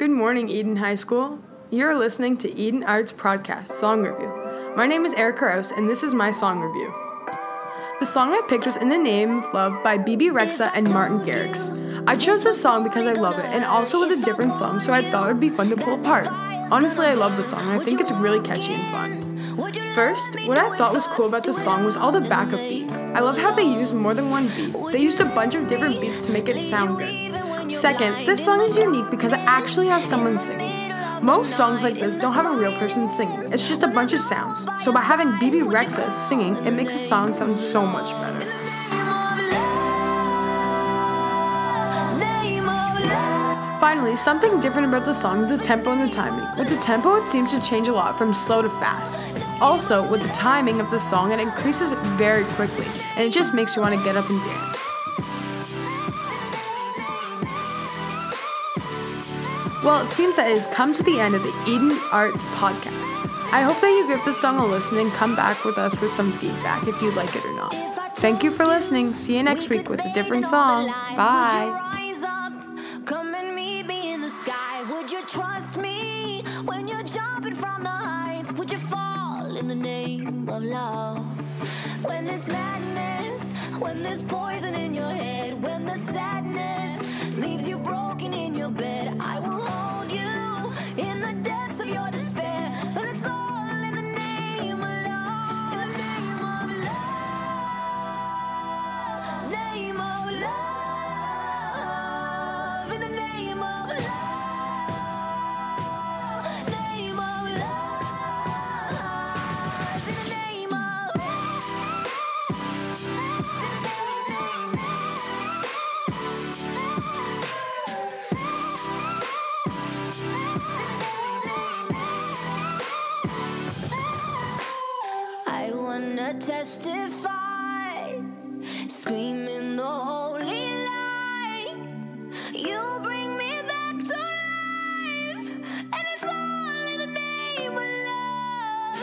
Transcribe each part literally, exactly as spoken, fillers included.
Good morning, Eden High School. You're listening to Eden Arts Podcast Song Review. My name is Erika Rouse, and this is my song review. The song I picked was In the Name of Love by Bebe Rexha and Martin Garrix. I chose this song because I love it, and also was a different song, so I thought it would be fun to pull apart. Honestly, I love the song, and I think it's really catchy and fun. First, what I thought was cool about this song was all the backup beats. I love how they used more than one beat. They used a bunch of different beats to make it sound good. Second, this song is unique because it actually has someone singing. Most songs like this don't have a real person singing. It's just a bunch of sounds. So by having Bebe Rexha singing, it makes the song sound so much better. Finally, something different about the song is the tempo and the timing. With the tempo, it seems to change a lot from slow to fast. Also, with the timing of the song, it increases very quickly, and it just makes you want to get up and dance. Well, it seems that it has come to the end of the Eden Arts Podcast. I hope that you give this song a listen and come back with us with some feedback if you like it or not. Thank you for listening. See you next week with a different song. Bye. Would you trust me when you're jumping from the heights? Would you fall in the name of love? When there's madness, when there's poison in your head, when the sadness leaves you broken in your bed, I will hold you in the depths of your despair. But it's all in the name of love, in the name of love, name of love, in the name of love. Testify, screaming the holy light. You bring me back to life, and it's all in the name of love.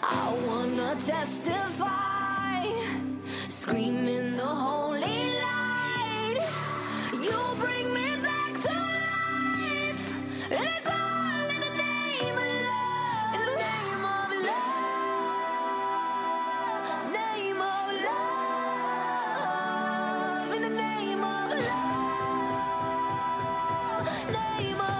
I wanna testify, screaming the holy light. You bring me back to life, and it's all. Name of